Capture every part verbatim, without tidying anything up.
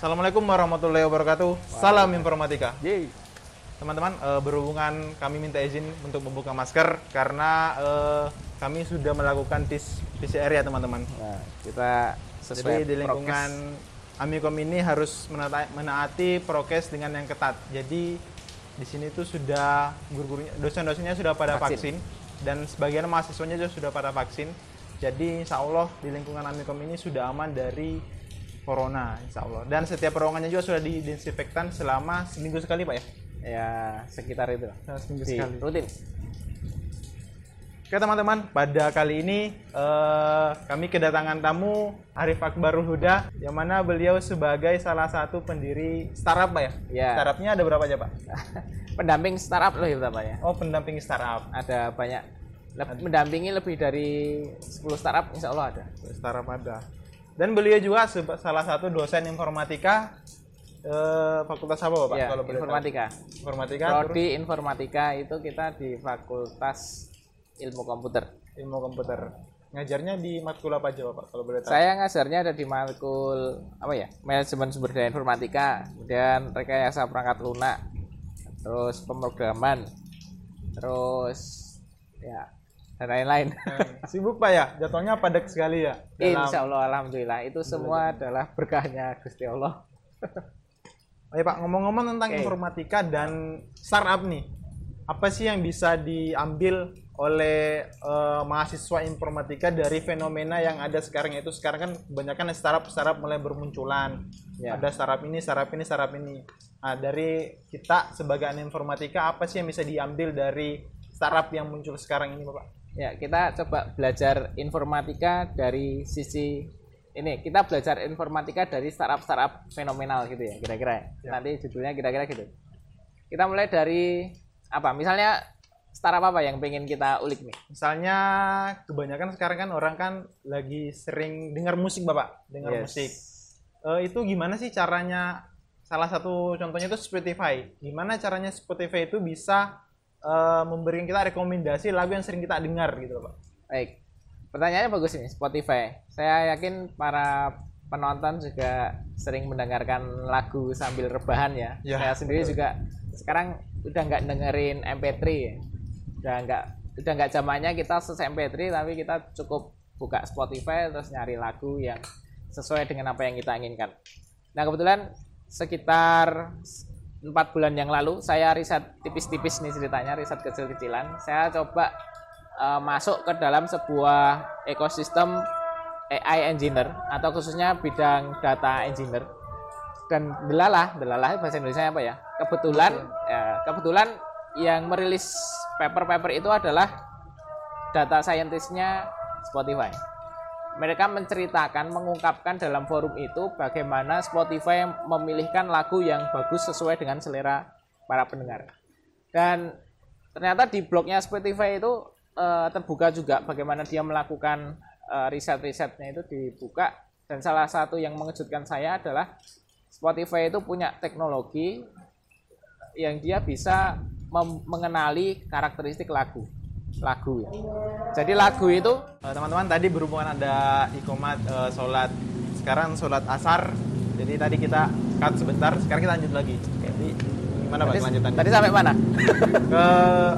Assalamualaikum warahmatullahi wabarakatuh. Salam informatika. Yeay. Teman-teman, e, berhubungan kami minta izin untuk membuka masker karena e, kami sudah melakukan tes P C R ya teman-teman. Nah, kita sesuai jadi, di lingkungan prokes. Amikom ini harus menata- menaati prokes dengan yang ketat. Jadi di sini tuh sudah guru-gurunya, dosen-dosennya sudah pada vaksin, vaksin dan sebagian mahasiswanya juga sudah pada vaksin. Jadi insya Allah di lingkungan Amikom ini sudah aman dari Corona, insya Allah. Dan setiap ruangannya juga sudah didisinfektan selama seminggu sekali, Pak ya? Ya, sekitar itu. Seminggu si. sekali. Rutin. Oke teman-teman, pada kali ini eh, kami kedatangan tamu Arif Akbarul Huda, yang mana beliau sebagai salah satu pendiri startup, Pak ya? Ya. Startupnya ada berapa aja, Pak? Pendamping startup loh, ya. Oh, pendamping startup. Ada banyak. Leb- mendampingi lebih dari sepuluh startup, insya Allah ada. Startup ada. Dan beliau juga seba- salah satu dosen informatika eh, fakultas apa Pak? Ya, kalau informatika. Informatika. Prodi informatika itu kita di Fakultas Ilmu Komputer. Ilmu komputer. Ngajarnya di matkul apa aja Pak? Kalau boleh tahu. Saya ngajarnya ada di matkul apa ya? Manajemen Sumber Daya Informatika, kemudian rekayasa perangkat lunak, terus pemrograman, terus ya. Dan lain-lain. Sibuk Pak ya? Jatuhnya padat sekali ya? Dalam... Insya Allah, Alhamdulillah. Itu semua adalah berkahnya Gusti Allah. Oke Pak, ngomong-ngomong tentang okay. informatika dan startup nih. Apa sih yang bisa diambil oleh uh, mahasiswa informatika dari fenomena yang ada sekarang? Itu sekarang kan kebanyakan startup-startup mulai bermunculan. Ya. Ada startup ini, startup ini, startup ini. Nah, dari kita sebagai informatika, apa sih yang bisa diambil dari startup yang muncul sekarang ini Bapak? Ya, kita coba belajar informatika dari sisi ini. Kita belajar informatika dari startup-startup fenomenal gitu ya, kira-kira. Ya. Nanti judulnya kira-kira gitu. Kita mulai dari apa? Misalnya startup apa yang pengen kita ulik nih? Misalnya kebanyakan sekarang kan orang kan lagi sering dengar musik, Bapak. Dengar yes. musik. E, itu gimana sih caranya? Salah satu contohnya itu Spotify. Gimana caranya Spotify itu bisa Uh, memberi kita rekomendasi lagu yang sering kita dengar gitu Pak. Baik, pertanyaannya bagus ini Spotify. Saya yakin para penonton juga sering mendengarkan lagu sambil rebahan ya. Ya saya sendiri betul. Juga sekarang udah nggak dengerin M P tiga, ya. udah nggak udah nggak zamannya kita search M P tiga, tapi kita cukup buka Spotify terus nyari lagu yang sesuai dengan apa yang kita inginkan. Nah kebetulan sekitar empat bulan yang lalu saya riset tipis-tipis nih ceritanya, riset kecil-kecilan. Saya coba uh, masuk ke dalam sebuah ekosistem A I engineer atau khususnya bidang data engineer. Dan delalah, delalah bahasa Indonesia apa ya? Kebetulan ya, kebetulan yang merilis paper-paper itu adalah data scientist-nya Spotify. Mereka menceritakan, mengungkapkan dalam forum itu bagaimana Spotify memilihkan lagu yang bagus sesuai dengan selera para pendengar. Dan ternyata di blognya Spotify itu e, terbuka juga bagaimana dia melakukan e, riset-risetnya itu dibuka. Dan salah satu yang mengejutkan saya adalah Spotify itu punya teknologi yang dia bisa mem- mengenali karakteristik lagu. lagu ya. Jadi lagu itu teman-teman tadi berhubungan ada iqomat e, sholat sekarang sholat asar. Jadi tadi kita cut sebentar, sekarang kita lanjut lagi. Jadi gimana Pak lanjutannya? Tadi sampai mana? Ke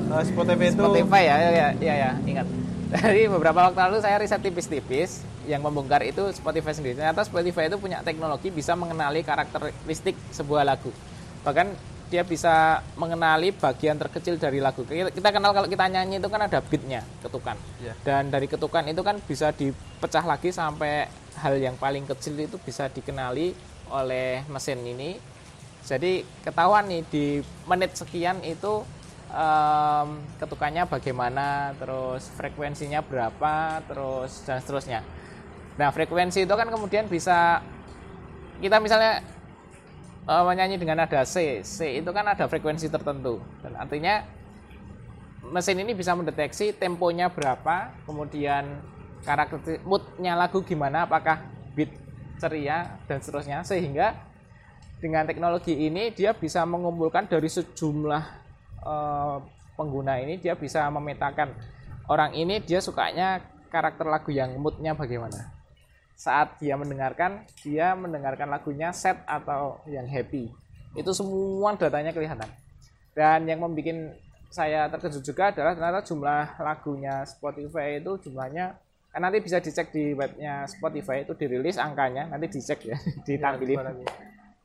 e, Spotify itu. Spotify ya, ya, ya, ya, ingat. Dari beberapa waktu lalu saya riset tipis-tipis yang membongkar itu Spotify sendiri. Ternyata Spotify itu punya teknologi bisa mengenali karakteristik sebuah lagu. Bahkan dia bisa mengenali bagian terkecil dari lagu. Kita kenal kalau kita nyanyi itu kan ada beatnya, ketukan. Yeah. Dan dari ketukan itu kan bisa dipecah lagi sampai hal yang paling kecil itu bisa dikenali oleh mesin ini. Jadi ketahuan nih di menit sekian itu um, ketukannya bagaimana, terus frekuensinya berapa, terus dan seterusnya. Nah frekuensi itu kan kemudian bisa kita misalnya Uh, menyanyi dengan nada C, C itu kan ada frekuensi tertentu. Dan artinya mesin ini bisa mendeteksi temponya berapa, kemudian karakter moodnya lagu gimana, apakah beat ceria dan seterusnya. Sehingga dengan teknologi ini dia bisa mengumpulkan dari sejumlah uh, pengguna ini, dia bisa memetakan orang ini dia sukanya karakter lagu yang moodnya bagaimana. saat dia mendengarkan, dia mendengarkan lagunya sad atau yang happy. Itu semua datanya kelihatan. Dan yang membuat saya terkejut juga adalah ternyata jumlah lagunya Spotify itu jumlahnya, kan nanti bisa dicek di webnya Spotify, itu dirilis angkanya, nanti dicek ya, ditampilin. Ya,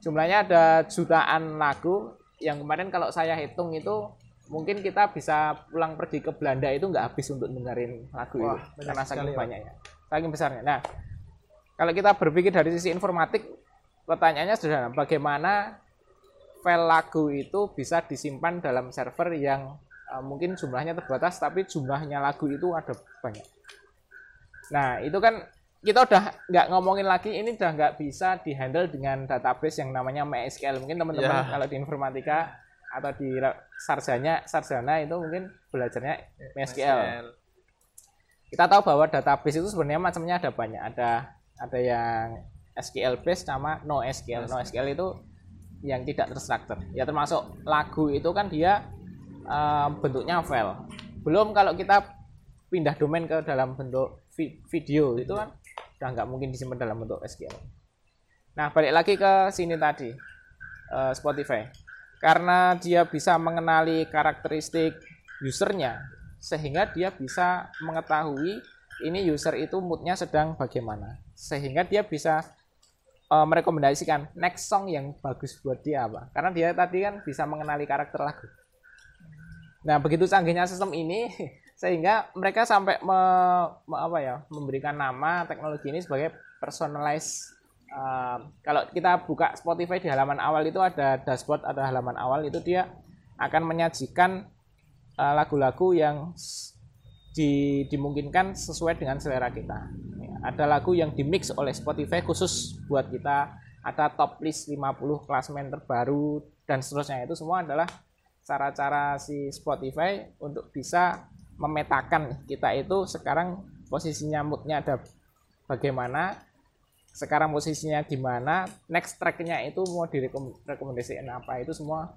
jumlahnya ada jutaan lagu, yang kemarin kalau saya hitung itu mungkin kita bisa pulang pergi ke Belanda itu nggak habis untuk dengerin lagu. Wah, itu karena saking banyaknya, saking besarnya. Nah, kalau kita berpikir dari sisi informatik, pertanyaannya sederhana, bagaimana file lagu itu bisa disimpan dalam server yang uh, mungkin jumlahnya terbatas, tapi jumlahnya lagu itu ada banyak. Nah, itu kan kita udah nggak ngomongin lagi, ini udah nggak bisa dihandle dengan database yang namanya MySQL. Mungkin teman-teman yeah. kalau di informatika atau di sarjana sarjana itu mungkin belajarnya MySQL. Kita tahu bahwa database itu sebenarnya macamnya ada banyak. Ada ada yang S Q L based sama NoSQL. NoSQL itu yang tidak terstruktur. Ya termasuk lagu itu kan dia uh, bentuknya file. Belum kalau kita pindah domain ke dalam bentuk vi- video itu kan udah nggak mungkin disimpan dalam bentuk S Q L. Nah, balik lagi ke sini tadi uh, Spotify. Karena dia bisa mengenali karakteristik usernya, sehingga dia bisa mengetahui ini user itu moodnya sedang bagaimana, sehingga dia bisa uh, merekomendasikan next song yang bagus buat dia apa, karena dia tadi kan bisa mengenali karakter lagu. Nah, begitu canggihnya sistem ini sehingga mereka sampai me, me, apa ya, memberikan nama teknologi ini sebagai personalized. Uh, kalau kita buka Spotify di halaman awal itu ada dashboard, ada halaman awal itu dia akan menyajikan uh, lagu-lagu yang di, dimungkinkan sesuai dengan selera kita. Ada lagu yang dimix oleh Spotify khusus buat kita, ada top list lima puluh klasmen terbaru dan seterusnya. Itu semua adalah cara-cara si Spotify untuk bisa memetakan kita itu sekarang posisinya, moodnya ada bagaimana, sekarang posisinya gimana, next track-nya itu mau direkomendasikan apa, itu semua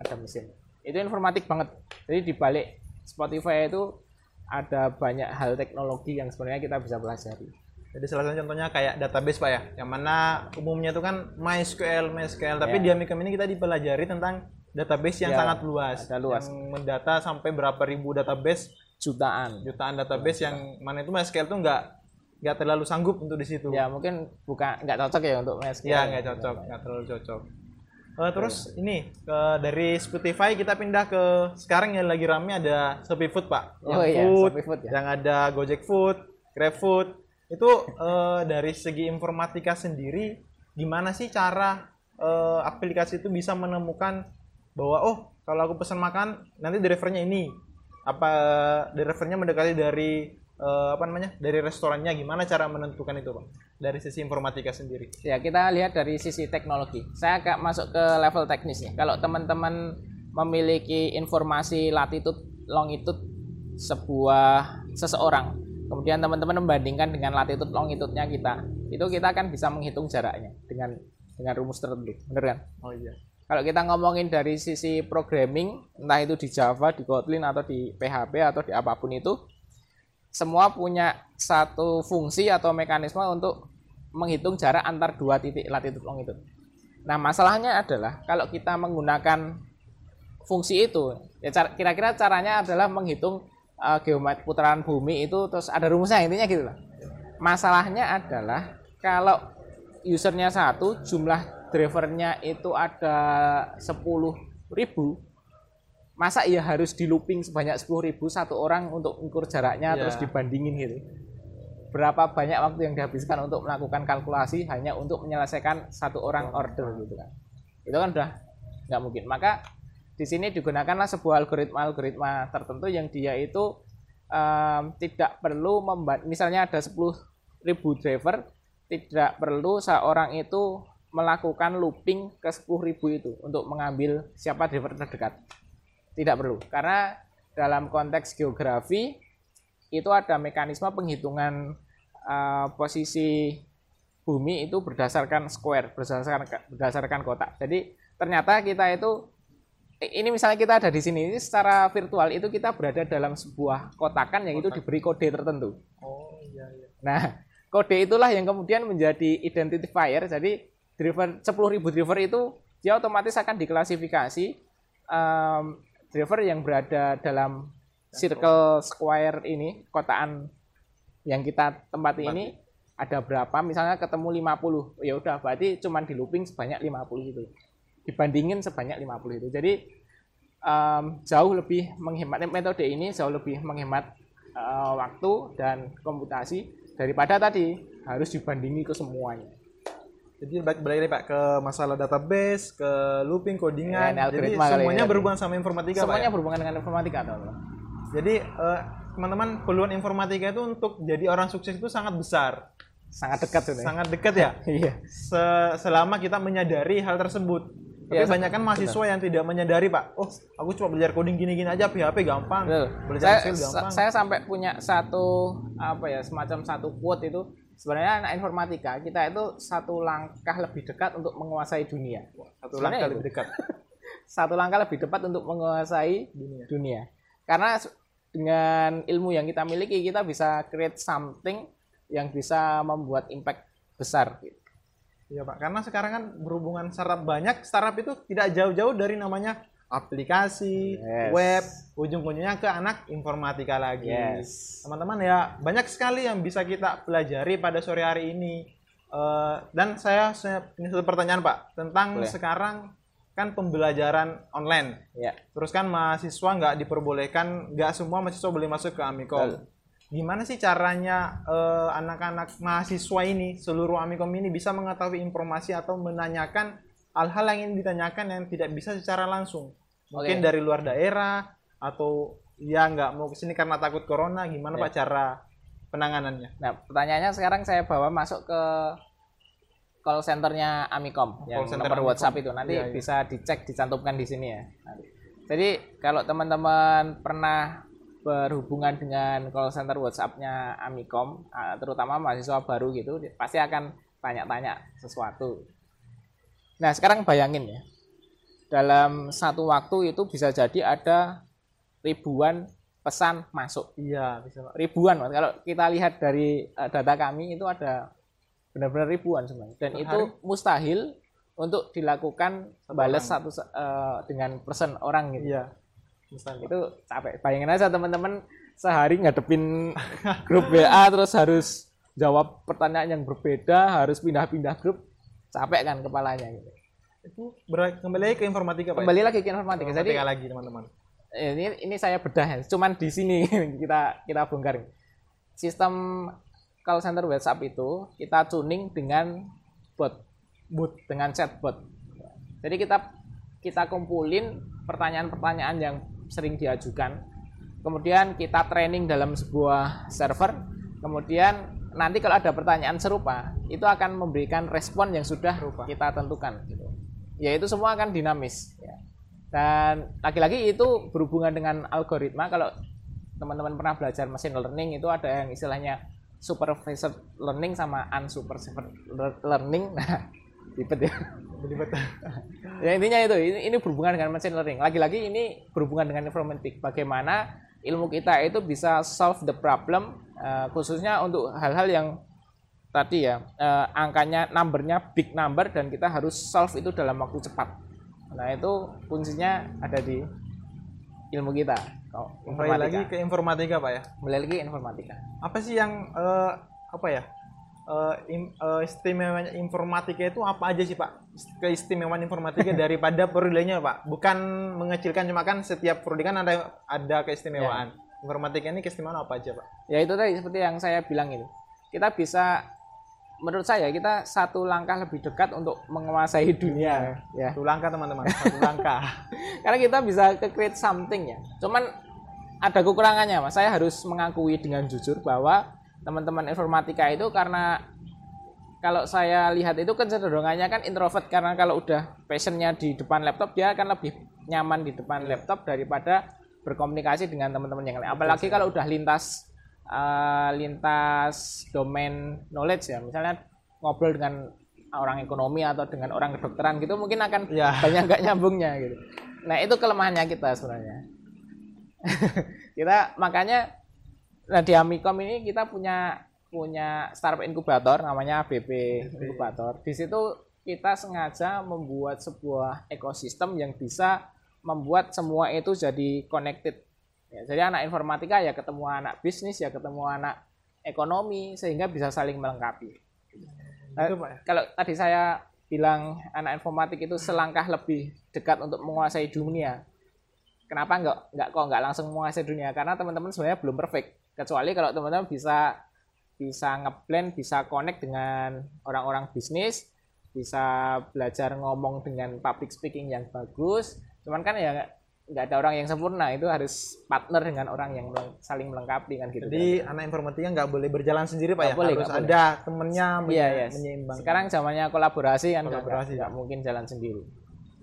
ada mesin. Itu informatik banget. Jadi di balik Spotify itu ada banyak hal teknologi yang sebenarnya kita bisa pelajari. Jadi salah satu contohnya kayak database, Pak ya, yang mana umumnya itu kan MySQL, MySQL. Yeah. Tapi di Amikom ini kita dipelajari tentang database yang yeah, sangat luas, luas, yang mendata sampai berapa ribu database, jutaan, jutaan database, jutaan. Yang mana itu MySQL itu nggak nggak terlalu sanggup untuk di situ. Ya mungkin bukan nggak cocok ya untuk M S Q L. Ya nggak cocok, nggak terlalu cocok. Uh, terus ya. Ini ke, dari Spotify kita pindah ke sekarang yang lagi rame ada Shopee Food, Pak. Oh yang iya, food, food ya. Yang ada Gojek Food, Grab Food. Itu uh, dari segi informatika sendiri gimana sih cara uh, aplikasi itu bisa menemukan bahwa oh kalau aku pesan makan nanti drivernya ini apa drivernya mendekati dari Uh, apa namanya dari restorannya, gimana cara menentukan itu, Bang? Dari sisi informatika sendiri. Ya, kita lihat dari sisi teknologi. Saya agak masuk ke level teknis nih. Kalau teman-teman memiliki informasi latitude, longitude sebuah seseorang, kemudian teman-teman membandingkan dengan latitude longitude-nya kita, itu kita akan bisa menghitung jaraknya dengan dengan rumus tertentu, benar kan? Oh iya. Kalau kita ngomongin dari sisi programming, entah itu di Java, di Kotlin atau di P H P atau di apapun itu, semua punya satu fungsi atau mekanisme untuk menghitung jarak antar dua titik latitude longitude. Nah, masalahnya adalah kalau kita menggunakan fungsi itu, ya car- kira-kira caranya adalah menghitung uh, geometri putaran bumi itu, terus ada rumusnya, intinya gitu lah. Masalahnya adalah kalau usernya satu, jumlah drivernya itu ada sepuluh ribu, masa iya harus di looping sebanyak sepuluh ribu satu orang untuk mengukur jaraknya, yeah. terus dibandingin gitu. Berapa banyak waktu yang dihabiskan untuk melakukan kalkulasi hanya untuk menyelesaikan satu orang order gitu kan. Itu kan udah nggak mungkin. Maka di sini digunakanlah sebuah algoritma-algoritma tertentu yang dia itu um, tidak perlu memba- misalnya ada sepuluh ribu driver, tidak perlu seorang itu melakukan looping ke sepuluh ribu itu untuk mengambil siapa driver terdekat. Tidak perlu, karena dalam konteks geografi itu ada mekanisme penghitungan uh, posisi bumi itu berdasarkan square, berdasarkan berdasarkan kotak. Jadi ternyata kita itu, ini misalnya kita ada di sini, ini secara virtual itu kita berada dalam sebuah kotakan yang kotak. Itu diberi kode tertentu. Oh iya iya. Nah, kode itulah yang kemudian menjadi identifier. Jadi driver sepuluh ribu driver itu dia otomatis akan diklasifikasi um, driver yang berada dalam circle square ini, kotaan yang kita tempati tempat ini ada berapa, misalnya ketemu lima puluh, ya udah berarti cuma di looping sebanyak lima puluh itu dibandingin sebanyak lima puluh itu. Jadi um, jauh lebih menghemat, metode ini jauh lebih menghemat uh, waktu dan komputasi daripada tadi harus dibandingi ke semuanya. Jadi balik Pak ke masalah database, ke looping, codingan, ya, jadi semuanya berhubungan sama informatika, semuanya Pak, ya? Berhubungan dengan informatika toh. Jadi uh, teman-teman, peluang informatika itu untuk jadi orang sukses itu sangat besar. Sangat dekat sebenarnya. Sangat dekat ya? Iya. Selama kita menyadari hal tersebut. Tapi ya, banyak kan mahasiswa betul. Yang tidak menyadari, Pak. Oh, aku cuma belajar coding gini-gini aja, P H P gampang. Betul. Belajar saya, gampang. Saya sampai punya satu apa ya, semacam satu quote itu, sebenarnya anak informatika kita itu satu langkah lebih dekat untuk menguasai dunia. Satu sebenarnya langkah itu. Lebih dekat. Satu langkah lebih dekat untuk menguasai dunia. dunia. Karena dengan ilmu yang kita miliki, kita bisa create something yang bisa membuat impact besar. Iya Pak, karena sekarang kan berhubungan startup banyak, startup itu tidak jauh-jauh dari namanya aplikasi, yes. web, ujung-ujungnya ke anak informatika lagi. Yes. Teman-teman ya, banyak sekali yang bisa kita pelajari pada sore hari ini. Uh, dan saya, saya ini satu pertanyaan Pak, tentang Boleh. sekarang kan pembelajaran online, ya. Terus kan mahasiswa nggak diperbolehkan, nggak semua mahasiswa boleh masuk ke Amikom. Gimana sih caranya eh, anak-anak mahasiswa ini, seluruh Amikom ini bisa mengetahui informasi atau menanyakan hal-hal yang ingin ditanyakan yang tidak bisa secara langsung? Mungkin Oke. dari luar daerah atau ya nggak mau kesini karena takut corona, gimana ya. Pak cara penanganannya? Nah, pertanyaannya sekarang saya bawa masuk ke call centernya Amikom, yang nomor WhatsApp itu nanti ya, ya. bisa dicek, dicantumkan di sini ya. Jadi kalau teman-teman pernah berhubungan dengan call center WhatsAppnya Amikom, terutama mahasiswa baru gitu, pasti akan tanya-tanya sesuatu. Nah sekarang bayangin ya, dalam satu waktu itu bisa jadi ada ribuan pesan masuk. Iya, bisa Pak. Ribuan, kalau kita lihat dari data kami itu ada benar-benar ribuan sebenarnya, dan itu mustahil untuk dilakukan balas satu uh, dengan persen orang gitu. Iya, mustahil. Itu capek. Bayangin aja teman-teman sehari ngadepin grup W A terus harus jawab pertanyaan yang berbeda, harus pindah-pindah grup, capek kan kepalanya gitu. Itu ber- kembali ke informatika Pak. Kembali lagi ke informatika. Jadi lagi teman-teman. Ini ini saya bedah, cuman di sini kita kita bongkar. Sistem call center WhatsApp itu kita tuning dengan bot, bot dengan chatbot. Jadi kita kita kumpulin pertanyaan-pertanyaan yang sering diajukan, kemudian kita training dalam sebuah server, kemudian nanti kalau ada pertanyaan serupa itu akan memberikan respon yang sudah Rupa. kita tentukan. Ya itu semua akan dinamis. Dan lagi-lagi itu berhubungan dengan algoritma. Kalau teman-teman pernah belajar machine learning itu ada yang istilahnya supervised learning sama unsupervised learning, nah, ribet ya. Ribet. Ya intinya itu, ini, ini berhubungan dengan machine learning. Lagi-lagi ini berhubungan dengan informatik. Bagaimana ilmu kita itu bisa solve the problem, uh, khususnya untuk hal-hal yang tadi ya, uh, angkanya, numbernya big number dan kita harus solve itu dalam waktu cepat. Nah itu kuncinya ada di ilmu kita. Kembali oh, lagi ke informatika Pak ya. Kembali lagi ke informatika. Apa sih yang uh, apa ya uh, im, uh, istimewanya informatika itu apa aja sih Pak? Keistimewaan informatika daripada prodinya Pak. Bukan mengecilkan, cuma kan setiap prodi kan ada ada keistimewaan. Ya. Informatika ini keistimewaan apa aja Pak? Ya itu tadi seperti yang saya bilang itu. Kita bisa, menurut saya kita satu langkah lebih dekat untuk menguasai dunia. Ya. Satu langkah teman-teman, satu langkah. Karena kita bisa create something ya. Cuman ada kekurangannya Mas. Saya harus mengakui dengan jujur bahwa teman-teman informatika itu karena kalau saya lihat itu kecenderungannya kan introvert, karena kalau udah passionnya di depan laptop dia akan lebih nyaman di depan laptop daripada berkomunikasi dengan teman-teman yang lain. Apalagi kalau udah lintas Uh, lintas domain knowledge ya, misalnya ngobrol dengan orang ekonomi atau dengan orang kedokteran gitu mungkin akan ya. banyak gak nyambungnya gitu. Nah itu kelemahannya kita sebenarnya. Kita makanya nah di Amikom ini kita punya punya startup inkubator namanya A B P inkubator. Di situ kita sengaja membuat sebuah ekosistem yang bisa membuat semua itu jadi connected. Ya, jadi anak informatika ya ketemu anak bisnis, ya ketemu anak ekonomi, sehingga bisa saling melengkapi. Nah, kalau tadi saya bilang anak informatik itu selangkah lebih dekat untuk menguasai dunia. Kenapa enggak enggak kok enggak langsung menguasai dunia? Karena teman-teman sebenarnya belum perfect. Kecuali kalau teman-teman bisa bisa ngeblend, bisa connect dengan orang-orang bisnis, bisa belajar ngomong dengan public speaking yang bagus. Cuman kan ya nggak ada orang yang sempurna, itu harus partner dengan orang yang saling melengkapi kan gitu. Jadi kan? Anak informatika nggak boleh berjalan sendiri Pak, nggak ya boleh, harus ada boleh. Temennya yeah, yes. menyeimbang. Sekarang zamannya kolaborasi kan, kolaborasi nggak mungkin jalan sendiri.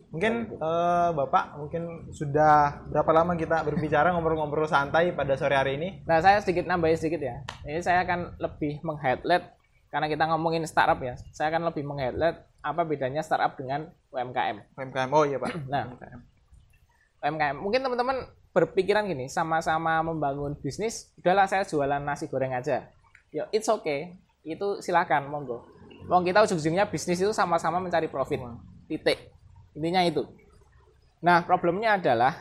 Mungkin uh, Bapak mungkin sudah berapa lama kita berbicara ngobrol-ngobrol santai pada sore hari ini? Nah, saya sedikit nambahin sedikit ya. Ini saya akan lebih meng-highlight karena kita ngomongin startup ya. Saya akan lebih meng-highlight apa bedanya startup dengan U M K M. U M K M. Oh iya Pak. Nah, U M K M. U M K M. Mungkin teman-teman berpikiran gini, sama-sama membangun bisnis, udahlah saya jualan nasi goreng aja. Yo, it's okay. Itu silakan, monggo. Wong kita ujung-ujungnya bisnis itu sama-sama mencari profit. Titik. Intinya itu. Nah, problemnya adalah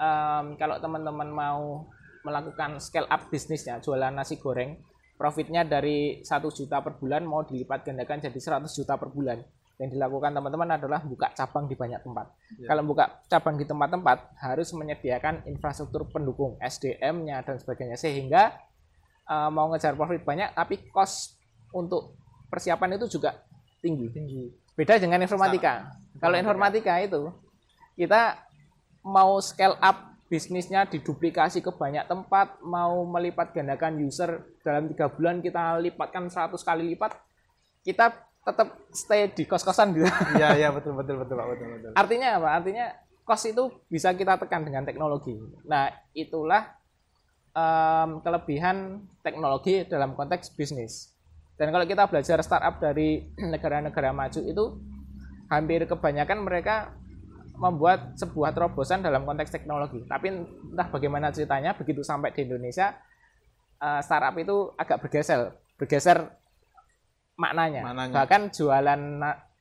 um, kalau teman-teman mau melakukan scale up bisnisnya, jualan nasi goreng, profitnya dari satu juta per bulan mau dilipat gandakan jadi seratus juta per bulan. Yang dilakukan teman-teman adalah buka cabang di banyak tempat. Ya. Kalau buka cabang di tempat-tempat, harus menyediakan infrastruktur pendukung, S D M-nya dan sebagainya, sehingga uh, mau ngejar profit banyak, tapi cost untuk persiapan itu juga tinggi. tinggi. Beda dengan informatika. Kalau informatika itu, kita mau scale up bisnisnya diduplikasi ke banyak tempat, mau melipat gandakan user, dalam tiga bulan kita lipatkan seratus kali lipat, kita tetap stay di kos-kosan gitu. Iya, iya, betul, betul, betul, Pak, betul, betul. Artinya apa? Artinya kos itu bisa kita tekan dengan teknologi. Nah, itulah um, kelebihan teknologi dalam konteks bisnis. Dan kalau kita belajar startup dari negara-negara maju itu, hampir kebanyakan mereka membuat sebuah terobosan dalam konteks teknologi. Tapi entah bagaimana ceritanya, begitu sampai di Indonesia, uh, startup itu agak bergeser, bergeser maknanya. Mananya. Bahkan jualan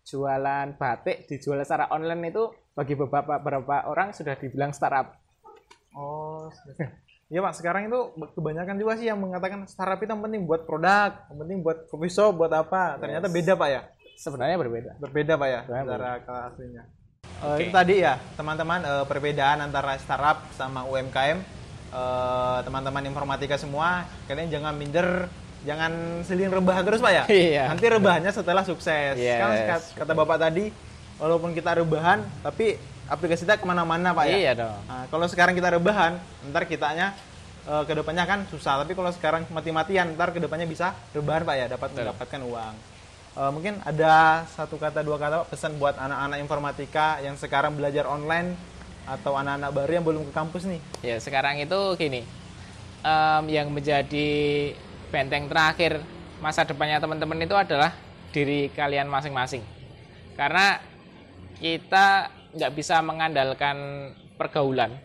jualan batik dijual secara online itu bagi beberapa beberapa orang sudah dibilang startup. Oh, iya Pak, sekarang itu kebanyakan juga sih yang mengatakan startup itu yang penting buat produk, yang penting buat coffee shop, buat apa. Yes. Ternyata beda Pak ya. Sebenarnya berbeda. Berbeda Pak ya, secara aslinya. Okay. Uh, itu tadi ya, teman-teman, uh, perbedaan antara startup sama U M K M. Uh, teman-teman informatika semua, kalian jangan minder, jangan seling rebahan terus Pak ya. Iya. Nanti rebahannya setelah sukses. Yes. Kan kata Bapak tadi, walaupun kita rebahan, tapi aplikasi kita kemana-mana Pak ya. Iya dong. Nah, kalau sekarang kita rebahan, ntar kitanya uh, kedepannya kan susah. Tapi kalau sekarang mati-matian, ntar kedepannya bisa rebahan Pak ya, dapat Betul. mendapatkan uang. Uh, mungkin ada satu kata dua kata pesan buat anak-anak informatika yang sekarang belajar online atau anak-anak baru yang belum ke kampus nih. Ya sekarang itu gini, um, yang menjadi benteng terakhir masa depannya teman-teman itu adalah diri kalian masing-masing. Karena kita nggak bisa mengandalkan pergaulan.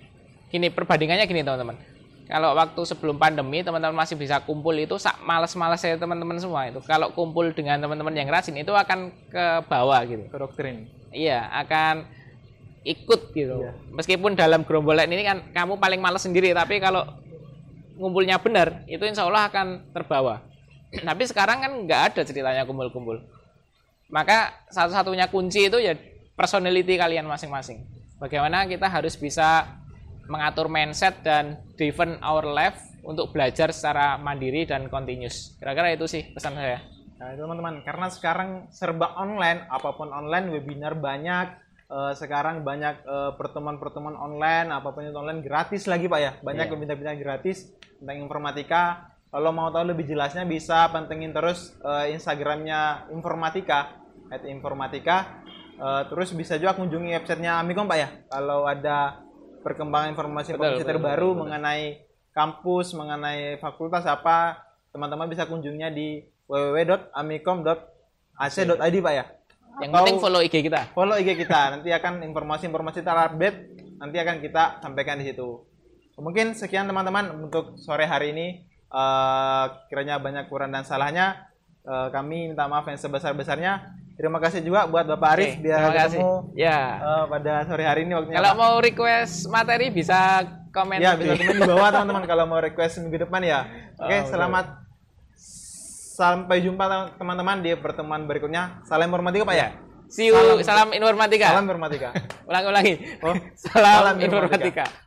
Gini, perbandingannya gini teman-teman. Kalau waktu sebelum pandemi teman-teman masih bisa kumpul itu sak males-malesnya teman-teman semua itu. Kalau kumpul dengan teman-teman yang rajin itu akan ke bawah gitu. Ke doktrin. Iya, akan ikut gitu. Iya. Meskipun dalam gerombolan ini kan kamu paling males sendiri, tapi kalau ngumpulnya benar, itu insya Allah akan terbawa. Tapi sekarang kan nggak ada ceritanya kumpul-kumpul. Maka satu-satunya kunci itu ya personality kalian masing-masing. Bagaimana kita harus bisa mengatur mindset dan driven our life untuk belajar secara mandiri dan continuous. Kira-kira itu sih pesan saya. Nah, teman-teman, karena sekarang serba online, apapun online, webinar banyak, Uh, sekarang banyak uh, pertemuan-pertemuan online, apapun itu online, gratis lagi Pak ya. Banyak yeah. bintang-bintang gratis tentang informatika. Kalau mau tahu lebih jelasnya bisa pantengin terus uh, Instagramnya informatika, at informatika. Uh, terus bisa juga kunjungi websitenya Amikom Pak ya. Kalau ada perkembangan informasi-informasi terbaru betul, mengenai kampus, mengenai fakultas apa, teman-teman bisa kunjunginya di w w w dot amikom dot a c dot i d Pak ya. Yang atau penting follow I G kita. Follow I G kita. Nanti akan informasi-informasi terupdate nanti akan kita sampaikan di situ. Mungkin sekian teman-teman untuk sore hari ini. uh, kiranya banyak kurang dan salahnya, uh, kami minta maaf yang sebesar-besarnya. Terima kasih juga buat Bapak Arif. Oke, biar ketemu ya. uh, pada sore hari ini waktunya. Kalau apa? Mau request materi bisa komen. Ya, bisa komen di bawah teman-teman kalau mau request minggu depan ya. Oke, okay, oh, selamat betul. Sampai jumpa teman-teman di pertemuan berikutnya. Salam informatika Pak ya. See you. Salam, salam informatika. Salam informatika. Ulang-ulangi. Oh, salam, salam informatika. informatika.